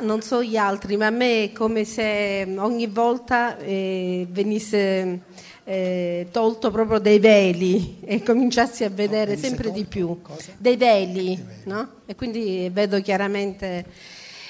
Non so gli altri, ma a me è come se ogni volta venisse tolto proprio dei veli e cominciassi a vedere sempre di più dei veli, no? E quindi vedo chiaramente.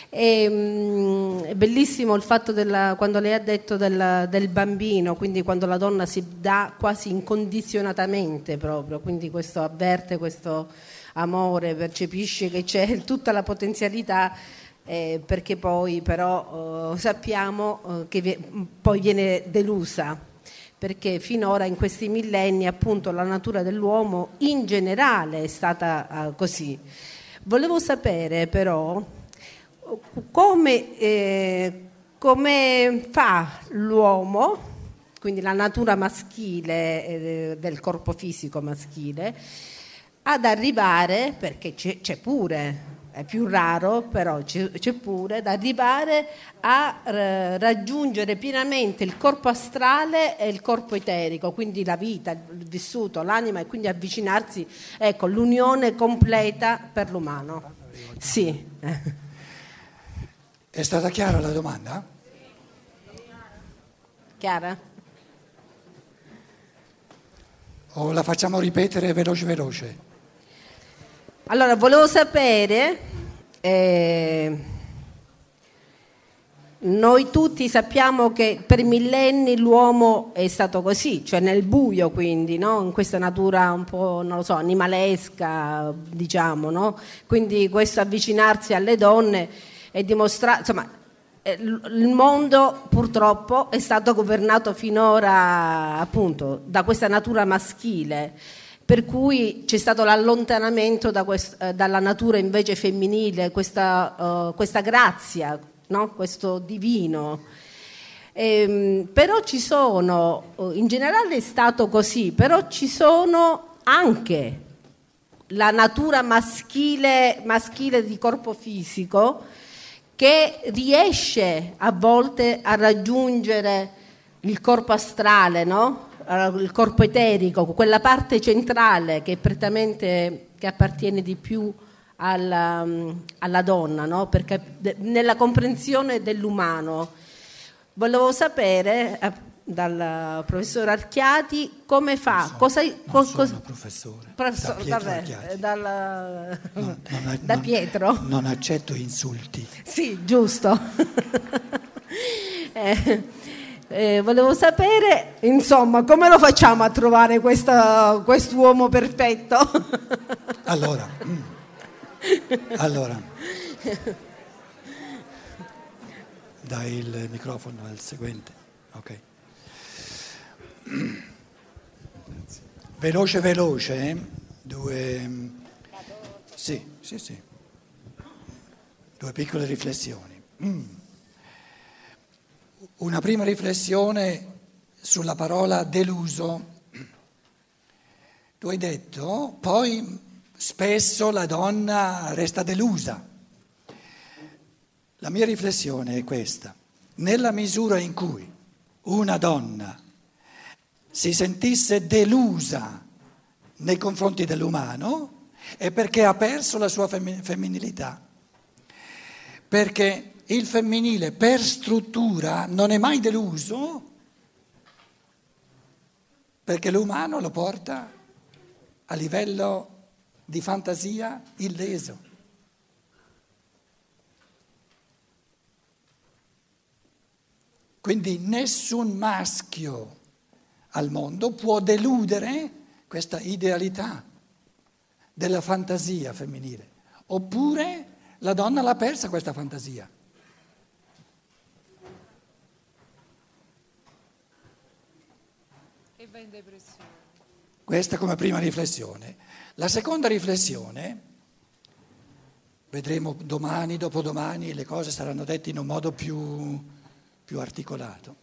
È bellissimo il fatto quando lei ha detto del bambino, quindi quando la donna si dà quasi incondizionatamente proprio, quindi questo avverte questo amore, percepisce che c'è tutta la potenzialità. Perché poi però sappiamo che poi viene delusa, perché finora in questi millenni appunto la natura dell'uomo in generale è stata così. Volevo sapere però come fa l'uomo, quindi la natura maschile del corpo fisico maschile, ad arrivare, perché c'è pure, è più raro, però c'è pure, ad arrivare a raggiungere pienamente il corpo astrale e il corpo eterico, quindi la vita, il vissuto, l'anima, e quindi avvicinarsi, ecco, l'unione completa per l'umano. Sì. È stata chiara la domanda? Chiara? O la facciamo ripetere veloce? Allora, volevo sapere, noi tutti sappiamo che per millenni l'uomo è stato così, cioè nel buio, quindi, no? In questa natura un po', non lo so, animalesca, diciamo, no? Quindi questo avvicinarsi alle donne e dimostrare, insomma, il mondo purtroppo è stato governato finora appunto da questa natura maschile, per cui c'è stato l'allontanamento dalla natura invece femminile, questa grazia, no? Questo divino. Però ci sono, in generale è stato così, però ci sono anche la natura maschile di corpo fisico che riesce a volte a raggiungere il corpo astrale, no? Il corpo eterico, quella parte centrale che è prettamente, che appartiene di più alla donna, no? Perché nella comprensione dell'umano. Volevo sapere dal professor Archiati come fa, da Pietro. Non accetto insulti. Sì, giusto. Volevo sapere, insomma, come lo facciamo a trovare quest'uomo perfetto? Allora, dai il microfono al seguente, ok. Veloce, due piccole riflessioni. Una prima riflessione sulla parola deluso. Tu hai detto, poi spesso la donna resta delusa. La mia riflessione è questa. Nella misura in cui una donna si sentisse delusa nei confronti dell'umano è perché ha perso la sua femminilità. Perché il femminile per struttura non è mai deluso perché l'umano lo porta a livello di fantasia illeso. Quindi nessun maschio al mondo può deludere questa idealità della fantasia femminile, oppure la donna l'ha persa questa fantasia. In depressione. Questa come prima riflessione. La seconda riflessione, vedremo domani, dopodomani, le cose saranno dette in un modo più articolato.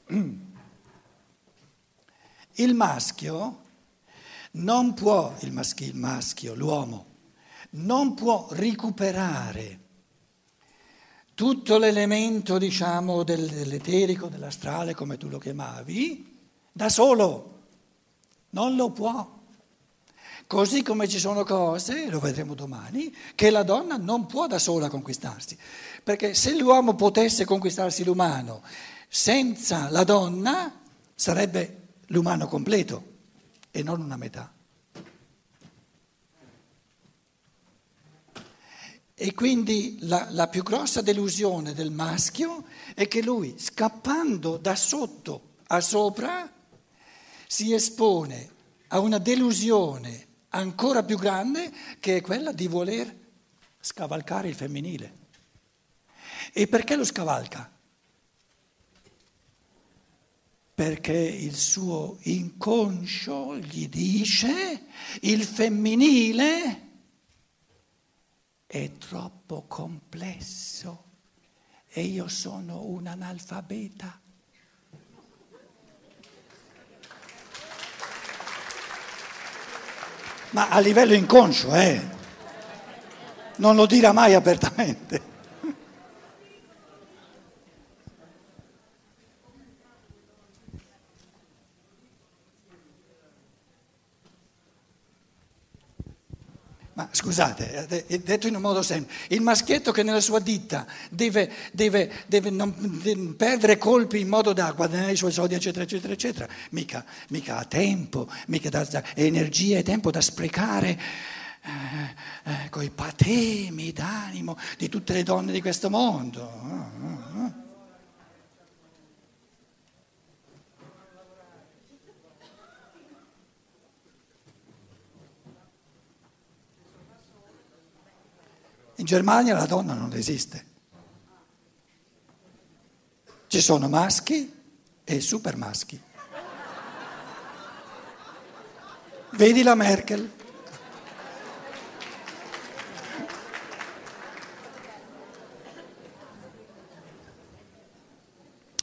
Il maschio non può, il maschio, l'uomo, non può recuperare tutto l'elemento, diciamo, dell'eterico, dell'astrale, come tu lo chiamavi, da solo. Non lo può. Così come ci sono cose, lo vedremo domani, che la donna non può da sola conquistarsi. Perché se l'uomo potesse conquistarsi l'umano senza la donna, sarebbe l'umano completo e non una metà. E quindi la più grossa delusione del maschio è che lui, scappando da sotto a sopra, si espone a una delusione ancora più grande, che è quella di voler scavalcare il femminile. E perché lo scavalca? Perché il suo inconscio gli dice: il femminile è troppo complesso e io sono un analfabeta. Ma a livello inconscio, non lo dirà mai apertamente. Ma scusate, detto in un modo semplice, il maschietto che nella sua ditta deve non perdere colpi in modo da guadagnare i suoi soldi, eccetera, eccetera, eccetera, mica ha tempo, mica energia e tempo da sprecare coi patemi d'animo di tutte le donne di questo mondo. In Germania la donna non esiste. Ci sono maschi e super maschi. Vedi la Merkel.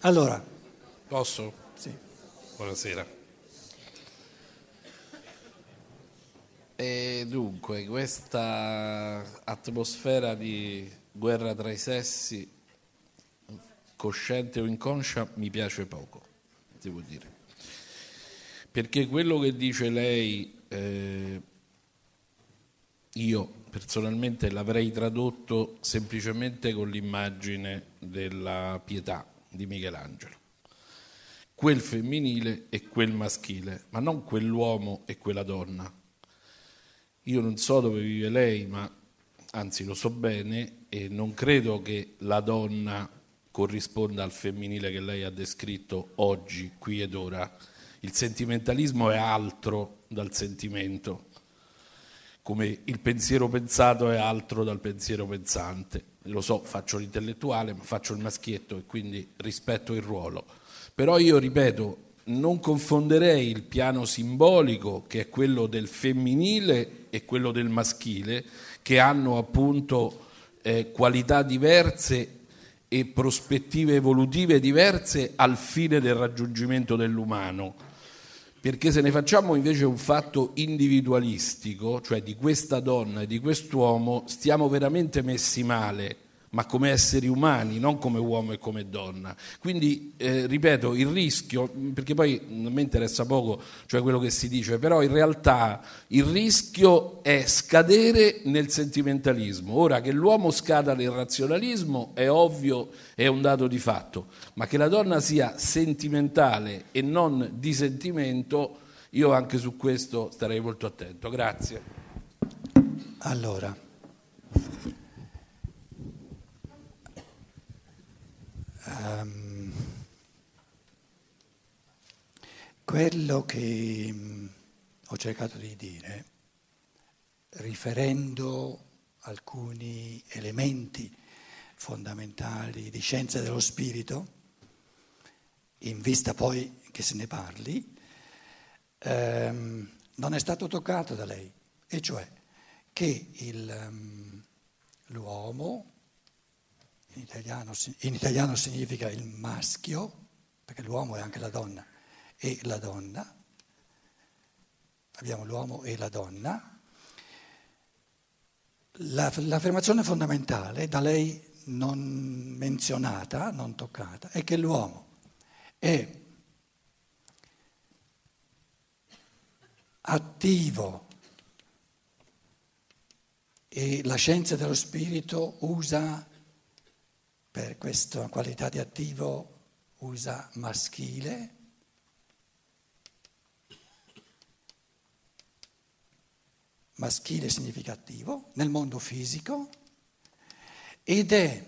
Allora. Posso? Sì. Buonasera. E dunque, questa atmosfera di guerra tra i sessi, cosciente o inconscia, mi piace poco, devo dire. Perché quello che dice lei, io personalmente l'avrei tradotto semplicemente con l'immagine della Pietà di Michelangelo. Quel femminile e quel maschile, ma non quell'uomo e quella donna. Io non so dove vive lei, ma anzi lo so bene, e non credo che la donna corrisponda al femminile che lei ha descritto oggi, qui ed ora. Il sentimentalismo è altro dal sentimento, come il pensiero pensato è altro dal pensiero pensante. Lo so, faccio l'intellettuale, ma faccio il maschietto e quindi rispetto il ruolo. Però io ripeto, non confonderei il piano simbolico, che è quello del femminile, e quello del maschile, che hanno appunto qualità diverse e prospettive evolutive diverse al fine del raggiungimento dell'umano. Perché se ne facciamo invece un fatto individualistico, cioè di questa donna e di quest'uomo, stiamo veramente messi male, ma come esseri umani, non come uomo e come donna. Quindi, ripeto, il rischio, perché poi non mi interessa poco, cioè quello che si dice, però in realtà il rischio è scadere nel sentimentalismo. Ora, che l'uomo scada nel razionalismo è ovvio, è un dato di fatto, ma che la donna sia sentimentale e non di sentimento, io anche su questo starei molto attento. Grazie. Allora, quello che ho cercato di dire, riferendo alcuni elementi fondamentali di scienza dello spirito, in vista poi che se ne parli, non è stato toccato da lei, e cioè che l'uomo, in italiano significa il maschio, perché l'uomo è anche la donna, e la donna, abbiamo l'uomo e la donna. L'affermazione fondamentale, da lei non menzionata, non toccata, è che l'uomo è attivo e la scienza dello spirito usa, per questa qualità di attivo, usa maschile, maschile significa attivo, nel mondo fisico, ed è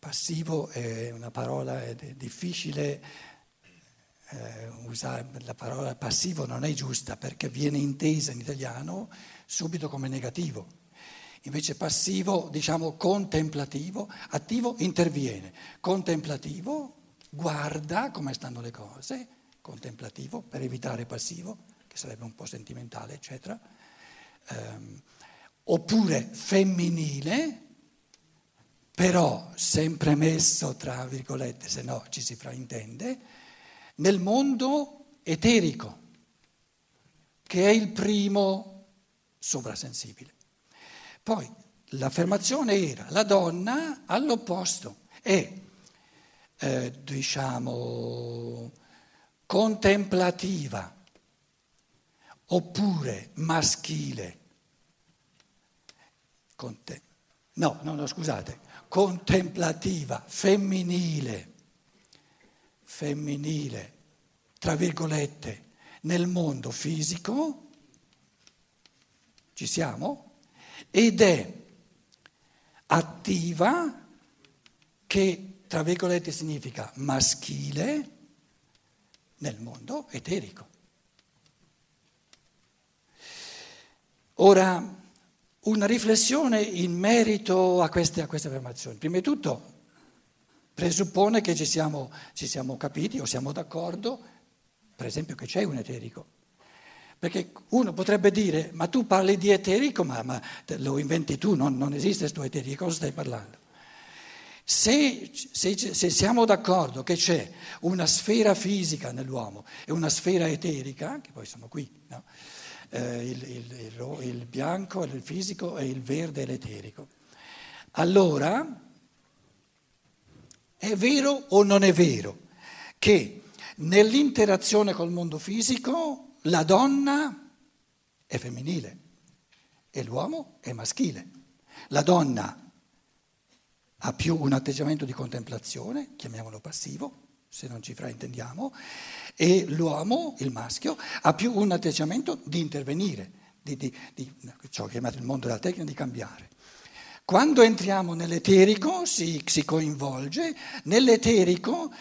passivo, è una parola, è difficile usare, la parola passivo non è giusta perché viene intesa in italiano subito come negativo, invece passivo diciamo contemplativo, attivo interviene, contemplativo guarda come stanno le cose, contemplativo per evitare passivo, che sarebbe un po' sentimentale, eccetera, oppure femminile, però sempre messo tra virgolette, se no ci si fraintende, nel mondo eterico, che è il primo sovrasensibile. Poi l'affermazione era la donna all'opposto, è, diciamo, contemplativa, oppure maschile, contemplativa, femminile, tra virgolette, nel mondo fisico, ci siamo, ed è attiva, che tra virgolette significa maschile, nel mondo eterico. Ora, una riflessione in merito a queste affermazioni. Prima di tutto presuppone che ci siamo capiti o siamo d'accordo, per esempio, che c'è un eterico. Perché uno potrebbe dire, ma tu parli di eterico, ma lo inventi tu, non esiste questo eterico, cosa stai parlando? Se siamo d'accordo che c'è una sfera fisica nell'uomo e una sfera eterica, che poi sono qui, no? Il bianco, il fisico, e il verde, l'eterico. Allora, è vero o non è vero che nell'interazione col mondo fisico la donna è femminile e l'uomo è maschile? La donna ha più un atteggiamento di contemplazione, chiamiamolo passivo, se non ci fraintendiamo, e l'uomo, il maschio, ha più un atteggiamento di intervenire, di ciò che è chiamato il mondo della tecnica, di cambiare. Quando entriamo nell'eterico si coinvolge, nell'eterico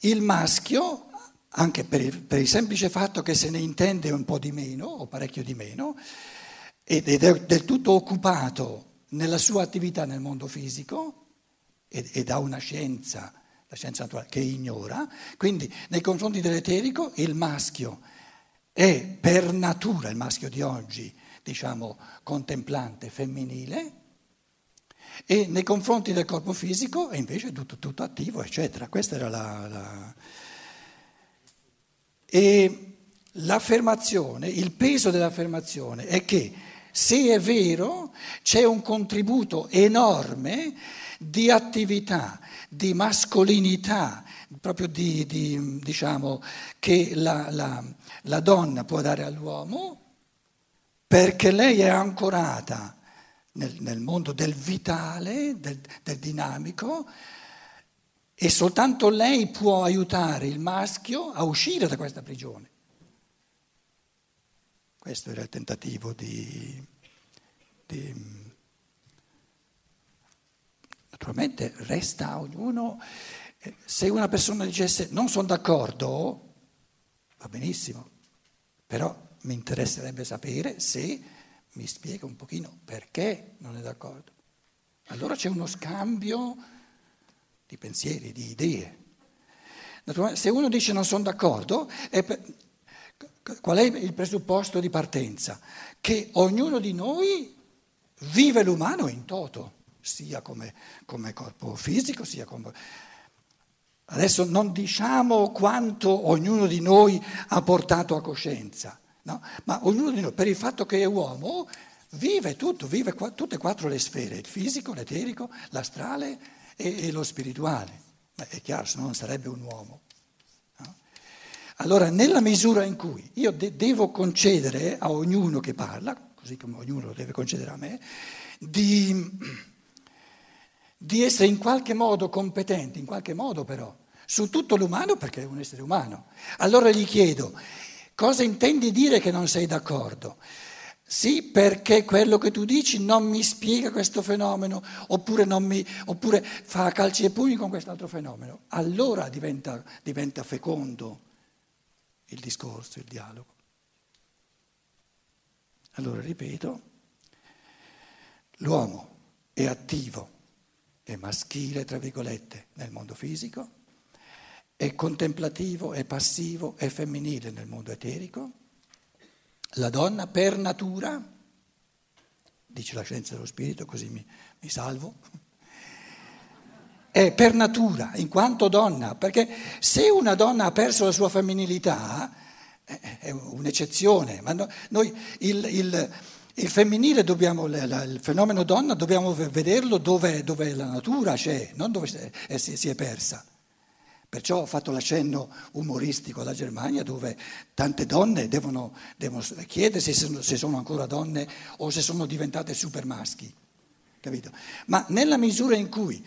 il maschio, anche per il semplice fatto che se ne intende un po' di meno, o parecchio di meno, ed è del tutto occupato nella sua attività nel mondo fisico, ed ha una scienza, la scienza naturale, che ignora, quindi nei confronti dell'eterico il maschio è per natura, il maschio di oggi, diciamo, contemplante, femminile, e nei confronti del corpo fisico è invece tutto attivo, eccetera. Questa era E l'affermazione, il peso dell'affermazione è che, se è vero, c'è un contributo enorme di attività, di mascolinità, proprio diciamo, che la donna può dare all'uomo, perché lei è ancorata nel mondo del vitale, del dinamico, e soltanto lei può aiutare il maschio a uscire da questa prigione. Questo era il tentativo di Naturalmente resta a ognuno, se una persona dicesse non sono d'accordo, va benissimo, però mi interesserebbe sapere se mi spiega un pochino perché non è d'accordo. Allora c'è uno scambio di pensieri, di idee. Naturalmente, se uno dice non sono d'accordo, qual è il presupposto di partenza? Che ognuno di noi vive l'umano in toto, sia come corpo fisico, sia come... Adesso non diciamo quanto ognuno di noi ha portato a coscienza, no? Ma ognuno di noi, per il fatto che è uomo, vive tutto, vive tutte e quattro le sfere, il fisico, l'eterico, l'astrale e lo spirituale. Ma è chiaro, se no non sarebbe un uomo. No? Allora, nella misura in cui io devo concedere a ognuno che parla, così come ognuno lo deve concedere a me, di essere in qualche modo competente, in qualche modo però, su tutto l'umano, perché è un essere umano. Allora gli chiedo, cosa intendi dire che non sei d'accordo? Sì, perché quello che tu dici non mi spiega questo fenomeno, oppure fa calci e pugni con quest'altro fenomeno. Allora diventa fecondo il discorso, il dialogo. Allora, ripeto, l'uomo è attivo, è maschile, tra virgolette, nel mondo fisico, è contemplativo, è passivo, è femminile nel mondo eterico. La donna per natura, dice la scienza dello spirito, così mi salvo, è per natura, in quanto donna, perché se una donna ha perso la sua femminilità è un'eccezione, ma noi il femminile, il fenomeno donna dobbiamo vederlo dove la natura c'è, non dove si è persa. Perciò ho fatto l'accenno umoristico alla Germania, dove tante donne devono chiedersi se sono ancora donne o se sono diventate supermaschi, capito? Ma nella misura in cui,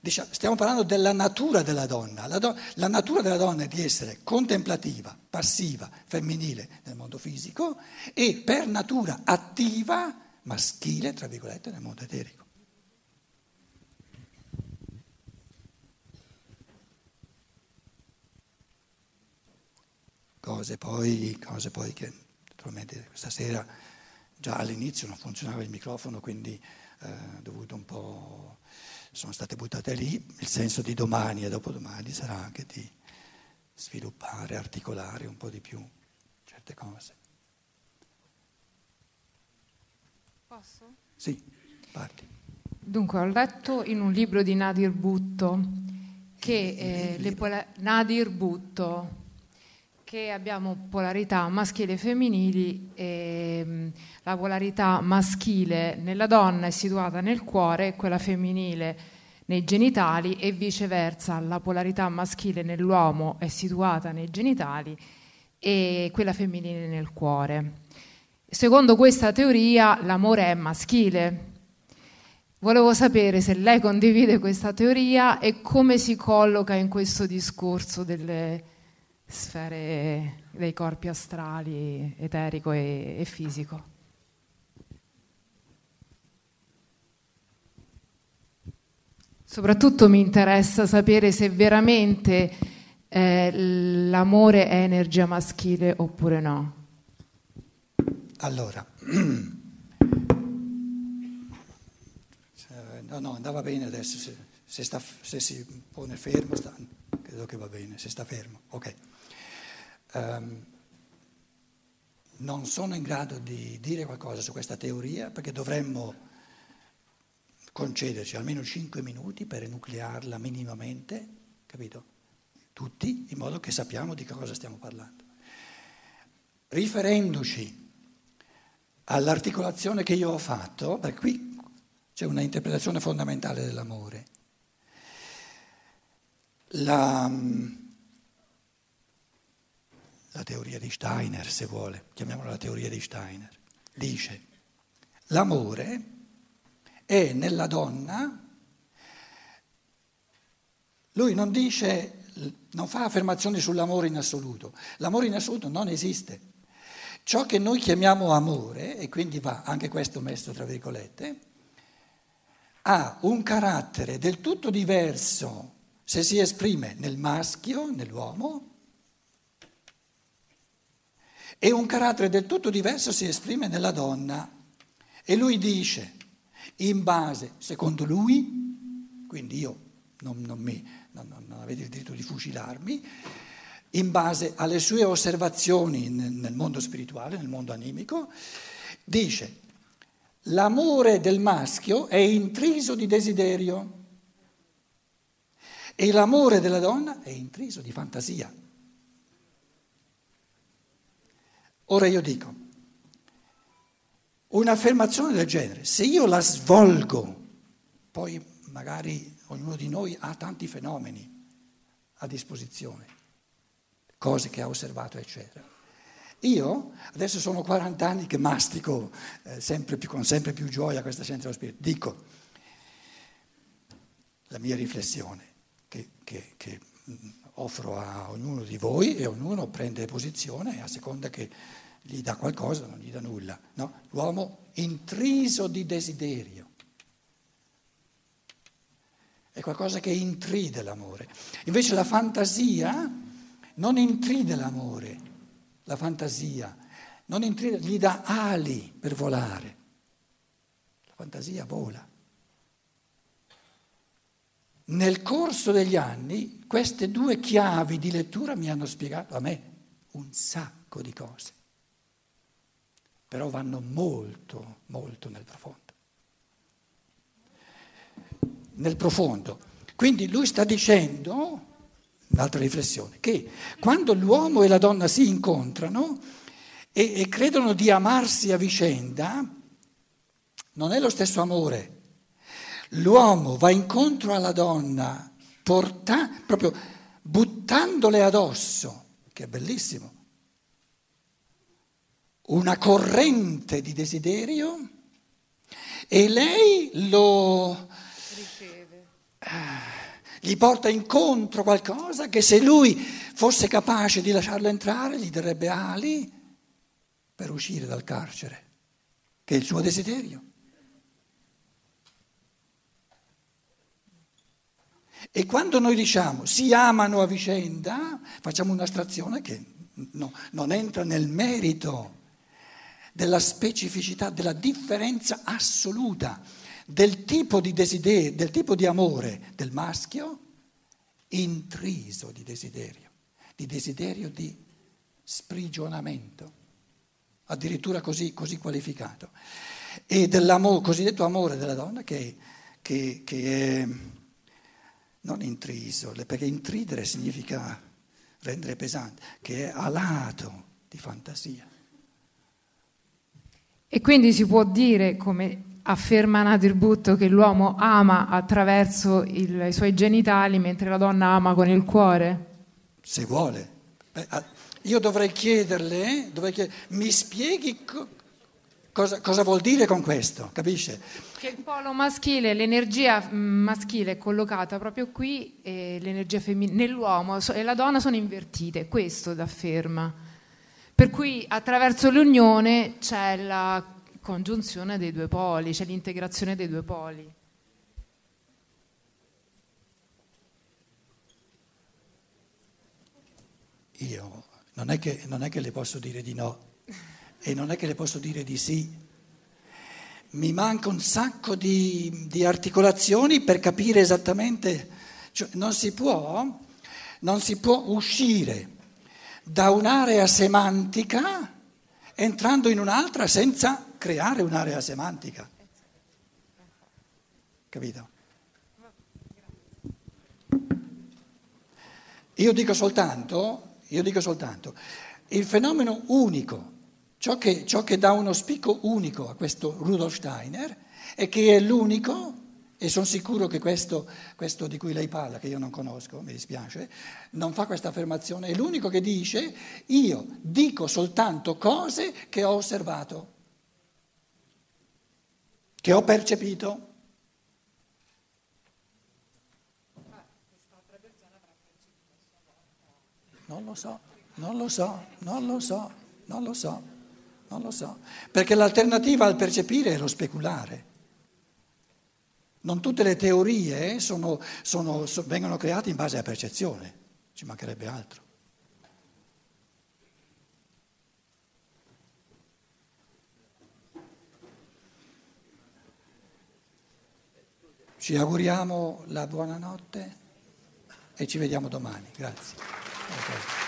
diciamo, stiamo parlando della natura della donna, la natura della donna è di essere contemplativa, passiva, femminile nel mondo fisico e per natura attiva, maschile, tra virgolette, nel mondo eterico. Cose poi che naturalmente questa sera già all'inizio non funzionava il microfono, quindi dovuto un po' sono state buttate lì. Il senso di domani e dopodomani sarà anche di sviluppare, articolare un po' di più certe cose. Posso? Sì, parti. Dunque, ho letto in un libro di Nader Butto che che abbiamo polarità maschile e femminili, e la polarità maschile nella donna è situata nel cuore e quella femminile nei genitali, e viceversa la polarità maschile nell'uomo è situata nei genitali e quella femminile nel cuore. Secondo questa teoria l'amore è maschile. Volevo sapere se lei condivide questa teoria e come si colloca in questo discorso delle sfere dei corpi astrali, eterico e fisico. Soprattutto mi interessa sapere se veramente l'amore è energia maschile oppure no. Allora, no, andava bene adesso, se si pone fermo, credo che va bene, se sta fermo, ok. Non sono in grado di dire qualcosa su questa teoria perché dovremmo concederci almeno 5 minuti per enuclearla minimamente, capito? Tutti, in modo che sappiamo di cosa stiamo parlando. Riferendoci all'articolazione che io ho fatto, perché qui c'è una interpretazione fondamentale dell'amore. La teoria di Steiner, se vuole, chiamiamola la teoria di Steiner, dice: l'amore è nella donna. Lui non dice, non fa affermazioni sull'amore in assoluto. L'amore in assoluto non esiste. Ciò che noi chiamiamo amore, e quindi va anche questo messo tra virgolette, ha un carattere del tutto diverso se si esprime nel maschio, nell'uomo, e un carattere del tutto diverso si esprime nella donna. E lui dice, in base, secondo lui, quindi io non avete il diritto di fucilarmi, in base alle sue osservazioni nel mondo spirituale, nel mondo animico, dice: l'amore del maschio è intriso di desiderio. E l'amore della donna è intriso di fantasia. Ora io dico, un'affermazione del genere, se io la svolgo, poi magari ognuno di noi ha tanti fenomeni a disposizione, cose che ha osservato, eccetera. Io adesso sono 40 anni che mastico con sempre più gioia questa scienza dello spirito. Dico la mia riflessione che offro a ognuno di voi, e ognuno prende posizione a seconda che gli dà qualcosa o non gli dà nulla. No? L'uomo intriso di desiderio. È qualcosa che intride l'amore. Invece la fantasia non intride l'amore. La fantasia non intride, gli dà ali per volare. La fantasia vola. Nel corso degli anni queste due chiavi di lettura mi hanno spiegato a me un sacco di cose, però vanno molto, molto nel profondo. Nel profondo. Quindi lui sta dicendo, un'altra riflessione, che quando l'uomo e la donna si incontrano e credono di amarsi a vicenda, non è lo stesso amore. L'uomo va incontro alla donna proprio buttandole addosso, che è bellissimo, una corrente di desiderio, e lei lo riceve. Gli porta incontro qualcosa che, se lui fosse capace di lasciarlo entrare, gli darebbe ali per uscire dal carcere, che è il suo desiderio. E quando noi diciamo si amano a vicenda, facciamo un'astrazione che non entra nel merito della specificità, della differenza assoluta del tipo di desiderio, del tipo di amore del maschio intriso di desiderio di sprigionamento, addirittura così qualificato, e dell'amore, cosiddetto amore della donna che è non intriso, perché intridere significa rendere pesante, che è alato di fantasia. E quindi si può dire, come afferma Nader Butto, che l'uomo ama attraverso i suoi genitali, mentre la donna ama con il cuore? Se vuole. Beh, io dovrei chiederle, mi spieghi cosa vuol dire con questo, capisce? Che il polo maschile, l'energia maschile è collocata proprio qui, e l'energia femminile nell'uomo e la donna sono invertite, questo afferma. Per cui attraverso l'unione c'è la congiunzione dei due poli, c'è l'integrazione dei due poli. Io non è che le posso dire di no e non è che le posso dire di sì. Mi manca un sacco di articolazioni per capire esattamente, cioè non si può uscire da un'area semantica entrando in un'altra senza creare un'area semantica. Capito? Io dico soltanto, il fenomeno unico, ciò che dà uno spicco unico a questo Rudolf Steiner, è che è l'unico, e sono sicuro che questo di cui lei parla, che io non conosco, mi dispiace, non fa questa affermazione, è l'unico che dice: io dico soltanto cose che ho osservato, che ho percepito. Non lo so, perché l'alternativa al percepire è lo speculare. Non tutte le teorie vengono create in base alla percezione, ci mancherebbe altro. Ci auguriamo la buonanotte e ci vediamo domani. Grazie.